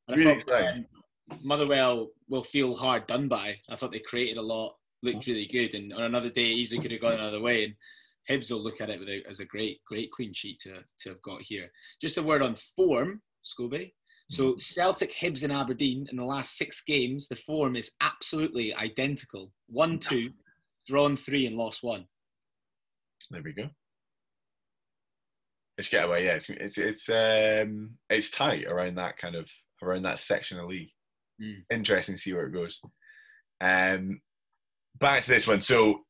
Really thought, exciting. Um, Motherwell will feel hard done by. I thought they created a lot, looked really good, and on another day easily could have gone another way. And Hibs will look at it with a, as a great, great clean sheet to to have got here. Just a word on form, Scobie. So Celtic, Hibs and Aberdeen in the last six games, the form is absolutely identical. one two, drawn three and lost one. There we go. It's getaway, yeah. It's it's it's um it's tight around that kind of around that section of league. Mm. Interesting to see where it goes. Um, back to this one. So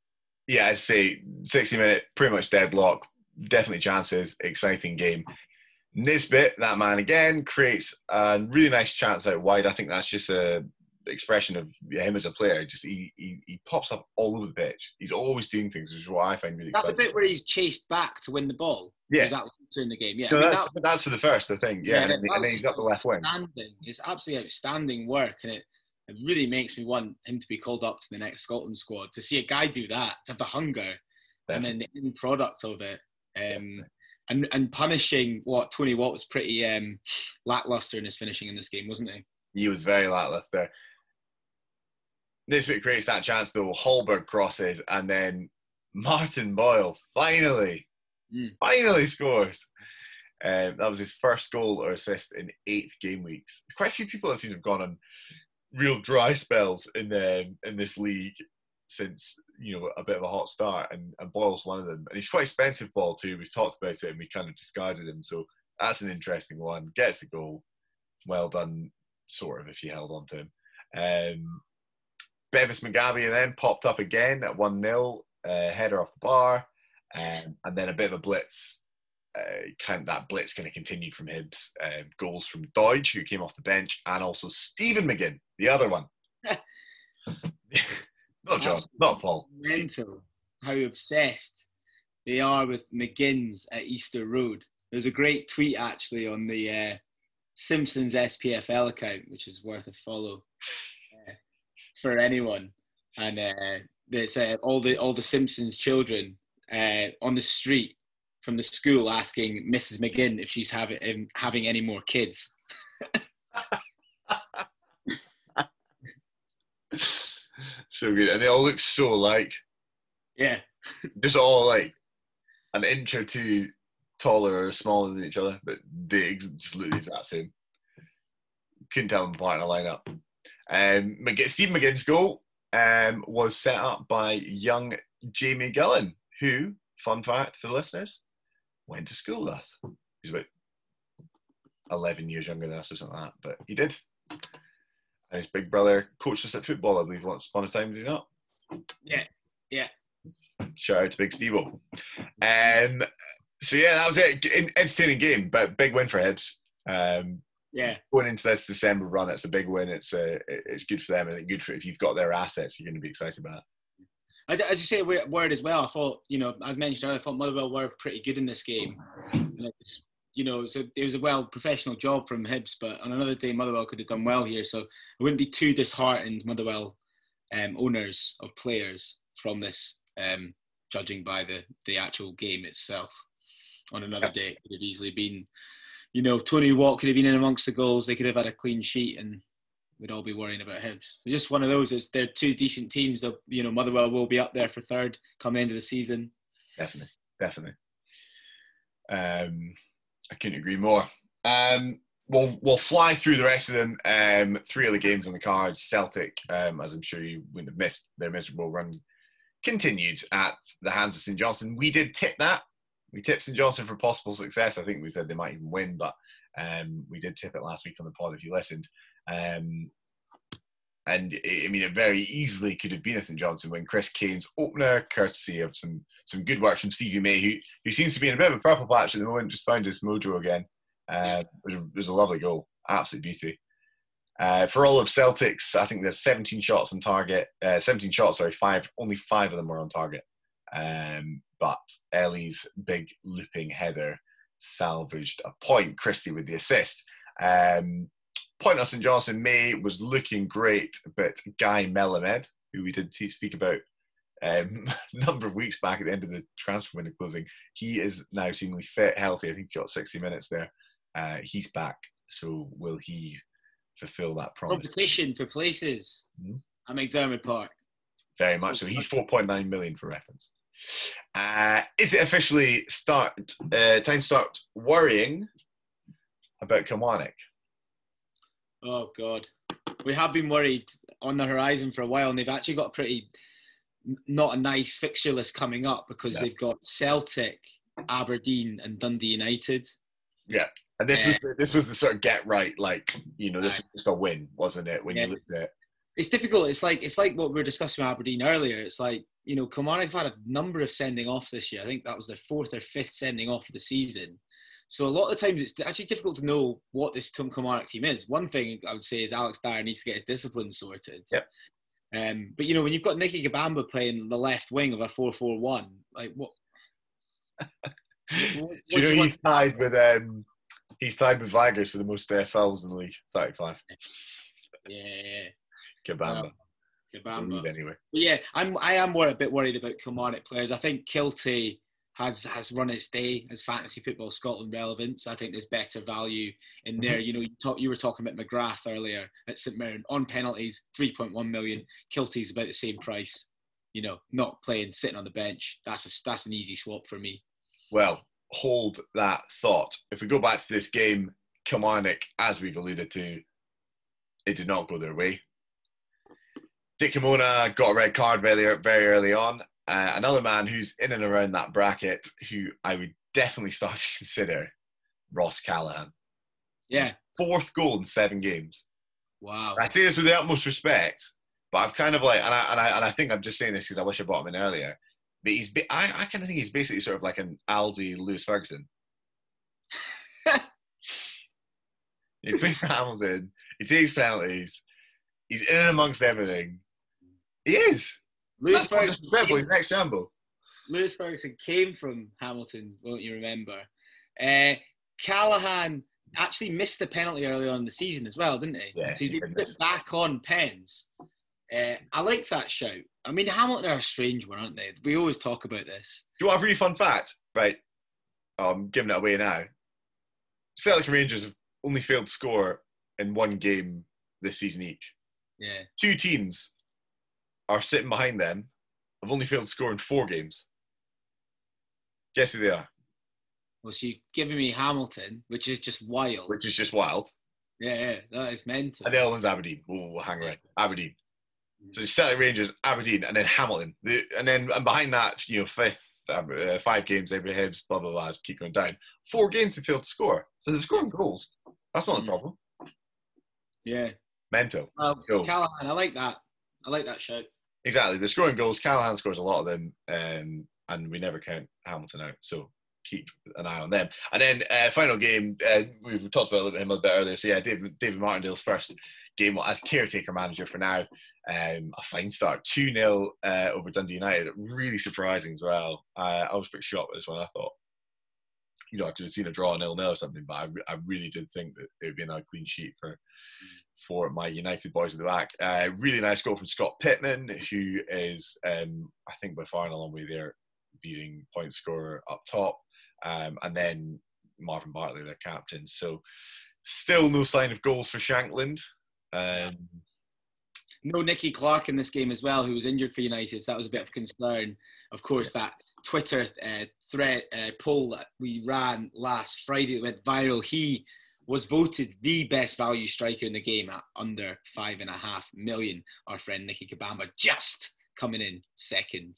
yeah, I'd say sixty minute, pretty much deadlock. Definitely chances. Exciting game. Nisbet, that man again, creates a really nice chance out wide. I think that's just a expression of him as a player. Just he, he he pops up all over the pitch. He's always doing things, which is what I find really that's exciting. That's the bit where he's chased back to win the ball. Yeah, that in the game. Yeah, no, I mean, that's, that, that's for the first, I think. Yeah, yeah, and, and then he's up the left wing. It's absolutely outstanding work, and it, it really makes me want him to be called up to the next Scotland squad to see a guy do that, to have the hunger, yeah. And then the end product of it. Um, and and punishing what Tony Watt was pretty um, lacklustre in his finishing in this game, wasn't he? He was very lacklustre. Nisbet creates that chance though, Hallberg crosses, and then Martin Boyle finally, mm. finally scores. Um, that was his first goal or assist in eight game weeks. Quite a few people that seem to have gone on real dry spells in the, in this league since, you know, a bit of a hot start, and, and Boyle's one of them. And he's quite expensive ball too. We've talked about it and we kind of discarded him. So that's an interesting one. Gets the goal. Well done, sort of, if you held on to him. Um, Bevis Mugabe then popped up again at one nil, uh, header off the bar, um, and then a bit of a blitz. Uh, kind of that blitz kind of continued from Hibs. Uh, goals from Deutsch, who came off the bench, and also Stephen McGinn, the other one. Not John, not Paul. Mental, how obsessed they are with McGinn's at Easter Road. There's a great tweet actually on the uh, Simpsons S P F L account, which is worth a follow. For anyone, and uh, there's uh, all the all the Simpsons children uh, on the street from the school asking Missus McGinn if she's having um, having any more kids. So good, and they all look so alike. Yeah, just all like an inch or two taller or smaller than each other, but they just look the exact same. Couldn't tell them apart in a lineup. Um, Steve McGinn's goal um, was set up by young Jamie Gillan, who, fun fact for the listeners, went to school with us. He's about eleven years younger than us or something like that, but he did. And his big brother coached us at football, I believe, once upon a time, did he not? Yeah, yeah. Shout out to Big Steve-O. Um, so yeah, that was it. Entertaining game, but big win for Hibs. Um, Yeah, going into this December run, it's a big win. It's a, it's good for them, and good for if you've got their assets, you're going to be excited about it. I, I just say a word as well. I thought, you know, as mentioned earlier, I thought Motherwell were pretty good in this game. And it's, you know, so it was a well professional job from Hibs, but on another day, Motherwell could have done well here. So I wouldn't be too disheartened, Motherwell um, owners of players from this, um, judging by the the actual game itself. On another day, it could have easily been. You know, Tony Watt could have been in amongst the goals. They could have had a clean sheet, and we'd all be worrying about Hibs. It's just one of those. Is they're two decent teams. That, you know, Motherwell will be up there for third come end of the season. Definitely, definitely. Um, I couldn't agree more. Um, we'll we'll fly through the rest of them. Um, three other games on the cards. Celtic, um, as I'm sure you wouldn't have missed, their miserable run continued at the hands of St Johnstone. We did tip that. We tipped St Johnstone for possible success. I think we said they might even win, but um, we did tip it last week on the pod if you listened. Um, And I mean, it very easily could have been a St Johnson win. Chris Kane's opener, courtesy of some some good work from Stevie May, who who seems to be in a bit of a purple patch at the moment, just found his mojo again. Uh, it, was a, it was a lovely goal, absolute beauty. Uh, for all of Celtics, I think there's seventeen shots on target. Uh, seventeen shots, sorry, five. Only five of them were on target. Um, but Ellie's big looping header salvaged a point. Christie with the assist. Um, Point of St Johnson May was looking great, but Guy Melamed, who we did speak about um, a number of weeks back at the end of the transfer window closing, he is now seemingly fit, healthy. I think he got sixty minutes there. Uh, he's back, so will he fulfil that promise? Competition for places mm-hmm. at McDermott Park. Very much so. He's four point nine million for reference. Uh, is it officially start uh, time start worrying about Kilmarnock? Oh, God. We have been worried on the horizon for a while, and they've actually got a pretty not a nice fixture list coming up because yeah. they've got Celtic, Aberdeen and Dundee United. Yeah. And this uh, was the, this was the sort of get right, like, you know, this was just a win, wasn't it, when yeah. you looked at it? It's difficult. It's like it's like what we were discussing with Aberdeen earlier. It's like, you know, Kilmarnock have had a number of sending offs this year. I think that was their fourth or fifth sending off of the season. So a lot of the times it's actually difficult to know what this Tom Kilmarnock team is. One thing I would say is Alex Dyer needs to get his discipline sorted. Yep. Um, but, you know, when you've got Nicky Gabamba playing the left wing of a four four one, like what? what, what do you know do you he's tied with um, he's tied with Vigers for the most uh, fouls in the league, thirty-five. Yeah. yeah. Gabamba. Um, Gabamba. Anyway. But yeah, I'm I am a bit worried about Kilmarnock players. I think Kilty has has run its day as Fantasy Football Scotland relevance. I think there's better value in there. You know, you, talk, you were talking about McGrath earlier at St Mirren on penalties, three point one million. Kilty's about the same price. You know, not playing, sitting on the bench. That's a, that's an easy swap for me. Well, hold that thought. If we go back to this game, Kilmarnock, as we've alluded to, it did not go their way. Dick Kimona got a red card very, very early on. Uh, another man who's in and around that bracket who I would definitely start to consider, Ross Callaghan. Yeah. His fourth goal in seven games. Wow. And I say this with the utmost respect, but I've kind of like, and I and I, and I think I'm just saying this because I wish I bought him in earlier, but he's, I, I kind of think he's basically sort of like an Aldi Lewis Ferguson. He plays for Hamilton, he takes penalties, he's in and amongst everything. He is. Lewis Ferguson, came, next Lewis Ferguson came from Hamilton, won't you remember? Uh, Callaghan actually missed the penalty early on in the season as well, didn't he? Yeah, so he's been put back on pens. Uh, I like that shout. I mean, Hamilton are a strange one, aren't they? We always talk about this. Do you want a really fun fact? Right. Oh, I'm giving it away now. Celtic and Rangers have only failed to score in one game this season each. Yeah. Two teams are sitting behind them, have only failed to score in four games. Guess who they are? Well, so you're giving me Hamilton, which is just wild. Which is just wild. Yeah, yeah, that is mental. And the other one's Aberdeen. We'll, we'll hang around. Aberdeen. So it's Celtic, Rangers, Aberdeen, and then Hamilton. The, and then and behind that, you know, fifth, uh, five games, every Hibs, blah, blah, blah, keep going down. Four games they failed to score. So they're scoring goals. That's not mm. a problem. Yeah. Mental. Well, Go. Callaghan, I like that. I like that shout. Exactly. They're scoring goals. Callaghan scores a lot of them, um, and we never count Hamilton out. So keep an eye on them. And then uh, final game, uh, we talked about him a little bit earlier. So yeah, David, David Martindale's first game as caretaker manager for now. Um, a fine start. two nil uh, over Dundee United. Really surprising as well. Uh, I was pretty shocked with this one. I thought, you know, I could have seen a draw nil nil or something, but I, re- I really did think that it would be another clean sheet for for my United boys in the back. Uh, really nice goal from Scott Pittman, who is, um, I think, by far and a long way there, beating point scorer up top. Um, and then Marvin Bartley, their captain. So still no sign of goals for Shankland. Um, no Nicky Clark in this game as well, who was injured for United. So that was a bit of concern. Of course, yeah. that Twitter uh, thread uh, poll that we ran last Friday that went viral, he was voted the best value striker in the game at under five and a half million. Our friend Nicky Gabamba just coming in second.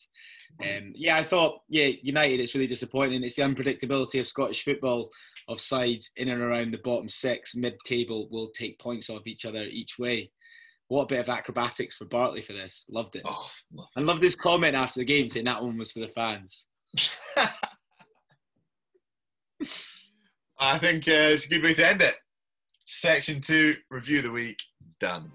Um, yeah, I thought, yeah, United, it's really disappointing. It's the unpredictability of Scottish football, of sides in and around the bottom six, mid-table, will take points off each other each way. What a bit of acrobatics for Bartley for this. Loved it. Oh, loved it. And loved his comment after the game saying that one was for the fans. I think uh, it's a good way to end it. Section two, review of the week, done.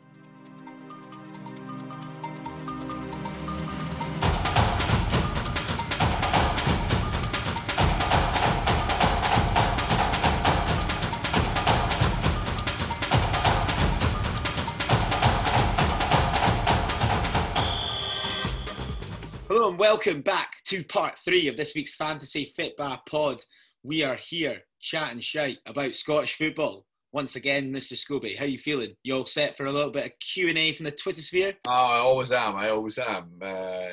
Hello and welcome back to part three of this week's Fantasy Fitba Pod. We are here chatting shite about Scottish football. Once again, Mister Scobie, how you feeling? You all set for a little bit of Q and A from the Twitter sphere? Oh, I always am. I always am. Uh,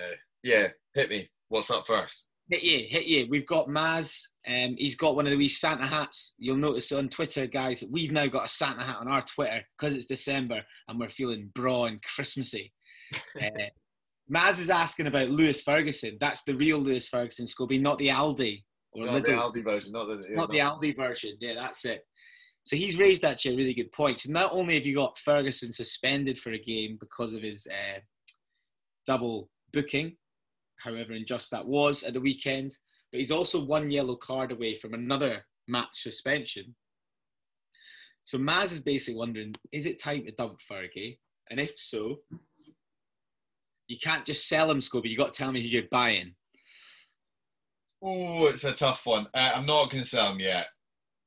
yeah, hit me. What's up first? Hit you, hit you. We've got Maz. Um, he's got one of the wee Santa hats. You'll notice on Twitter, guys, that we've now got a Santa hat on our Twitter because it's December and we're feeling bra and Christmassy. Uh, Maz is asking about Lewis Ferguson. That's the real Lewis Ferguson, Scobie, not the Aldi. Or not the Aldi version. Not the, not the Aldi version. Yeah, that's it. So he's raised actually a really good point. So not only have you got Ferguson suspended for a game because of his uh, double booking, however unjust that was at the weekend, but he's also one yellow card away from another match suspension. So Maz is basically wondering, is it time to dump Fergie? And if so, you can't just sell him, Scobie. You've got to tell me who you're buying. Oh, it's a tough one. Uh, I'm not going to sell him yet.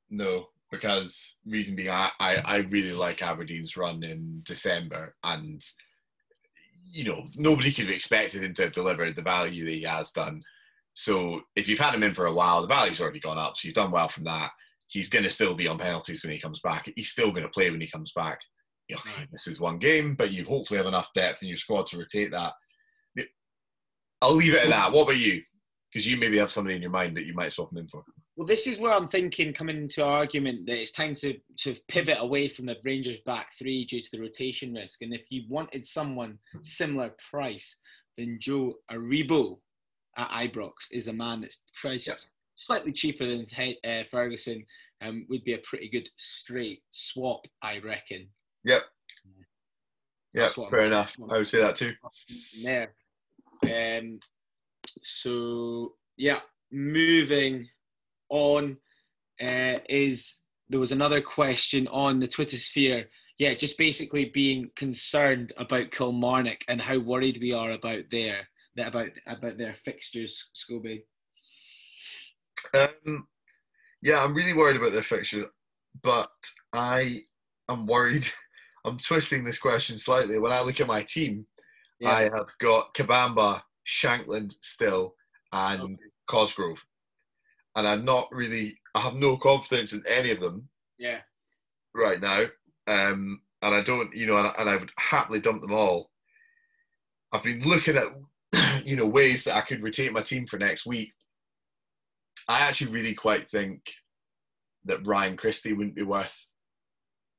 No, because reason being, I, I, I really like Aberdeen's run in December, and you know nobody could have expected him to have delivered the value that he has done. So if you've had him in for a while, the value's already gone up. So you've done well from that. He's going to still be on penalties when he comes back. He's still going to play when he comes back. You know, this is one game, but you hopefully have enough depth in your squad to rotate that. I'll leave it at that. What about you? Because you maybe have somebody in your mind that you might swap them in for. Well, this is where I'm thinking, coming into our argument, that it's time to, to pivot away from the Rangers back three due to the rotation risk. And if you wanted someone similar price, then Joe Aribo at Ibrox is a man that's priced yep. slightly cheaper than uh, Ferguson and um, would be a pretty good straight swap, I reckon. Yep. Yeah, fair I'm, enough. I'm, I would say that too. There. Um, So, yeah, moving on uh, is there was another question on the Twitter sphere. Yeah, just basically being concerned about Kilmarnock and how worried we are about their, about, about their fixtures, Scobie. Um, yeah, I'm really worried about their fixtures, but I am worried. I'm twisting this question slightly. When I look at my team, yeah. I have got Kabamba, Shankland, Still, and okay. Cosgrove, and I'm not really. I have no confidence in any of them. Yeah. Right now, um, and I don't, you know, and I, and I would happily dump them all. I've been looking at, you know, ways that I could rotate my team for next week. I actually really quite think that Ryan Christie wouldn't be worth.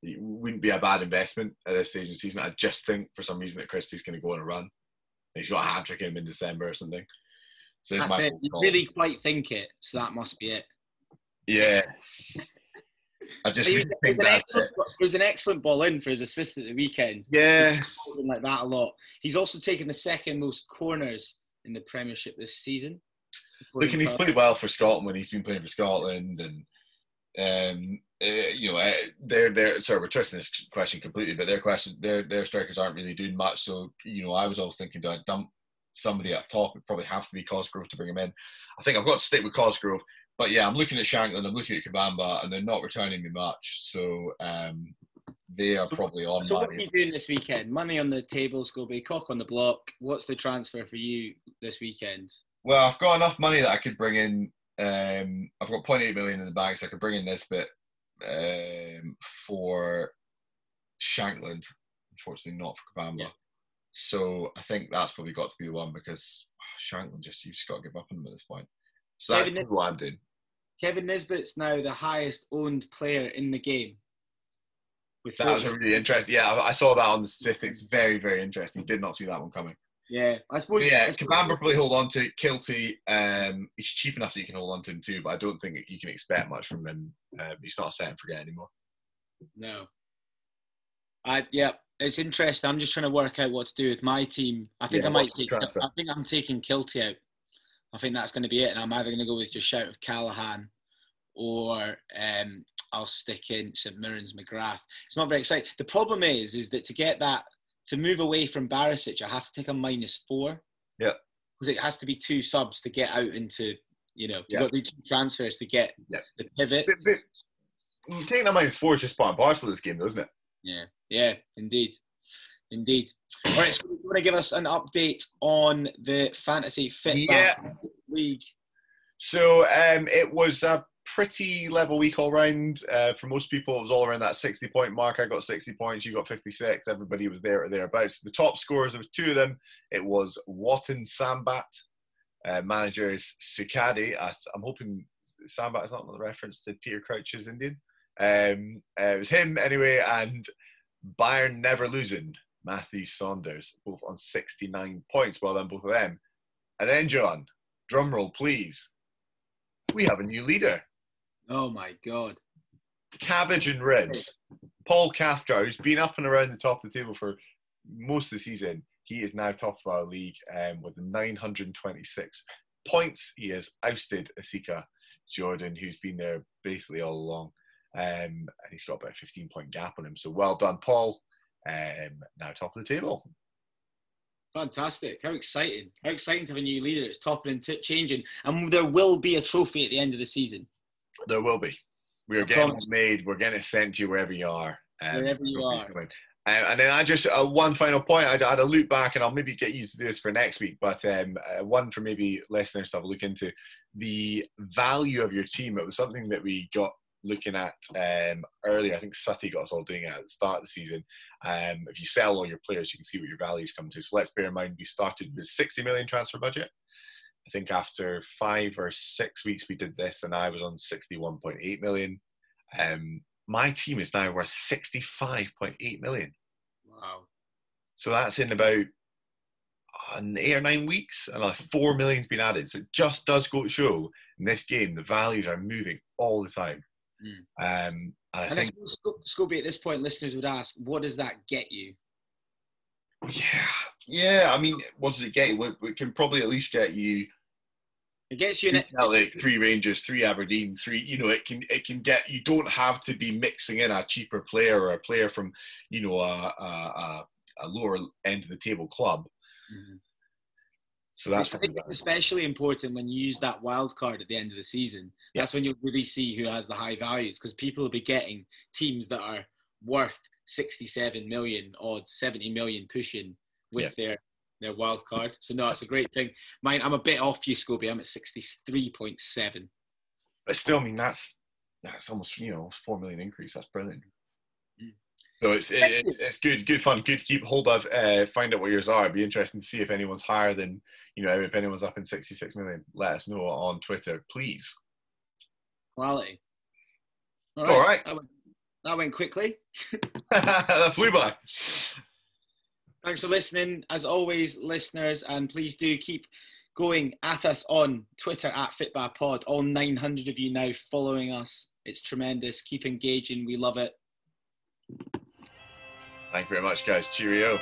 It wouldn't be a bad investment at this stage of the season. I just think for some reason that Christie's going to go on a run. He's got a hat trick in him in December or something. So that's it. You really quite think it, so that must be it. Yeah. I just really think that's it. It was an excellent ball in for his assist at the weekend. Yeah. Like that a lot. He's also taken the second most corners in the Premiership this season. Look, and he's played well for Scotland when he's been playing for Scotland. And, um, uh, you know, uh, they're, they're, sorry, we're twisting this question completely, but their question, their their strikers aren't really doing much. So, you know, I was always thinking, do I dump somebody up top? It'd probably have to be Cosgrove to bring him in. I think I've got to stick with Cosgrove. But, yeah, I'm looking at Shankland, I'm looking at Kabamba, and they're not returning me much. So, um, they are so, probably on So, money. What are you doing this weekend? Money on the table, Scobie, cock on the block. What's the transfer for you this weekend? Well, I've got enough money that I could bring in. Um, I've got zero point eight million in the bag, so I could bring in this bit um, for Shankland. Unfortunately, not for Kabamba. Yeah. So I think that's probably got to be the one because oh, Shankland just you've just got to give up on him at this point. So that's Kevin what Nis- I'm doing. Kevin Nisbet's now the highest owned player in the game. With that was really interesting. Yeah, I, I saw that on the statistics. Very, very interesting. Did not see that one coming. Yeah, I suppose. But yeah, Kabamba probably hold on to Kilty. Um, he's cheap enough that you can hold on to him too, but I don't think you can expect much from him. Um, he's not a set and forget anymore. No. I yeah, it's interesting. I'm just trying to work out what to do with my team. I think yeah, I might take, I think I'm taking Kilty out. I think that's going to be it. And I'm either going to go with your shout of Callaghan or um, I'll stick in St Mirren's McGrath. It's not very exciting. The problem is, is that to get that, to move away from Barisic, I have to take a minus four. Yeah. Because it has to be two subs to get out into, you know, you've yeah. got to do two transfers to get yeah. the pivot. But, but, taking a minus four is just part and parcel of this game, though, isn't it? Yeah. Yeah, indeed. Indeed. All right, so you want to give us an update on the Fantasy Fitba yeah. League? So um, it was a pretty level week all round. Uh, for most people, it was all around that sixty-point mark. I got sixty points, you got fifty-six. Everybody was there or thereabouts. The top scorers, there was two of them. It was Watton Sambat, uh, manager is Sukadi. I th- I'm hoping Sambat is not the reference to Peter Crouch's Indian. Um, uh, it was him, anyway, and Bayern never losing, Matthew Saunders, both on sixty-nine points. Well done, both of them. And then, John, drumroll please. We have a new leader. Oh, my God. Cabbage and ribs. Paul Cathcart, who's been up and around the top of the table for most of the season. He is now top of our league um, with nine hundred twenty-six points. He has ousted Asika Jordan, who's been there basically all along. Um, and he's got about a fifteen-point gap on him. So well done, Paul. Um, now top of the table. Fantastic. How exciting. How exciting to have a new leader. It's topping and t- changing. And there will be a trophy at the end of the season. There will be. We're I getting promise. made. We're getting it sent to you wherever you are. Um, wherever you are. Um, and then I just, uh, one final point. I had a look back, and I'll maybe get you to do this for next week, but um, uh, one for maybe listeners to have a look into. The value of your team. It was something that we got looking at um, earlier. I think Sutty got us all doing it at the start of the season. Um, if you sell all your players, you can see what your values come to. So let's bear in mind, we started with sixty million transfer budget. I think after five or six weeks we did this, and I was on sixty-one point eight million. Um, my team is now worth sixty-five point eight million. Wow. So that's in about an eight or nine weeks, and like four million's been added. So it just does go to show in this game, the values are moving all the time. Mm. Um, and I and think Scobie, at this point, listeners would ask, what does that get you? Yeah, yeah. I mean, what does it get you? It can probably at least get you. It gets you three, an, like, three Rangers, three Aberdeen, three. You know, it can it can get you. Don't have to be mixing in a cheaper player or a player from, you know, a a, a lower end of the table club. Mm-hmm. So that's I think that. especially important when you use that wild card at the end of the season. Yeah. That's when you'll really see who has the high values, because people will be getting teams that are worth sixty-seven million odd, seventy million pushing with yeah. their, their wild card. So no, it's a great thing. Mine, I'm a bit off you, Scobie. I'm at sixty-three point seven. But still, I mean, that's that's almost, you know, four million increase. That's brilliant. Mm. So it's it, it's good, good fun, good to keep hold of. Uh, find out what yours are. It'd be interesting to see if anyone's higher than, you know, if anyone's up in sixty-six million. Let us know on Twitter, please. Quality. All right. All right. That, went, that went quickly. That flew by. Thanks for listening, as always, listeners, and please do keep going at us on Twitter at FitbaPod. All nine hundred of you now following us. It's tremendous. Keep engaging. We love it. Thank you very much, guys. Cheerio.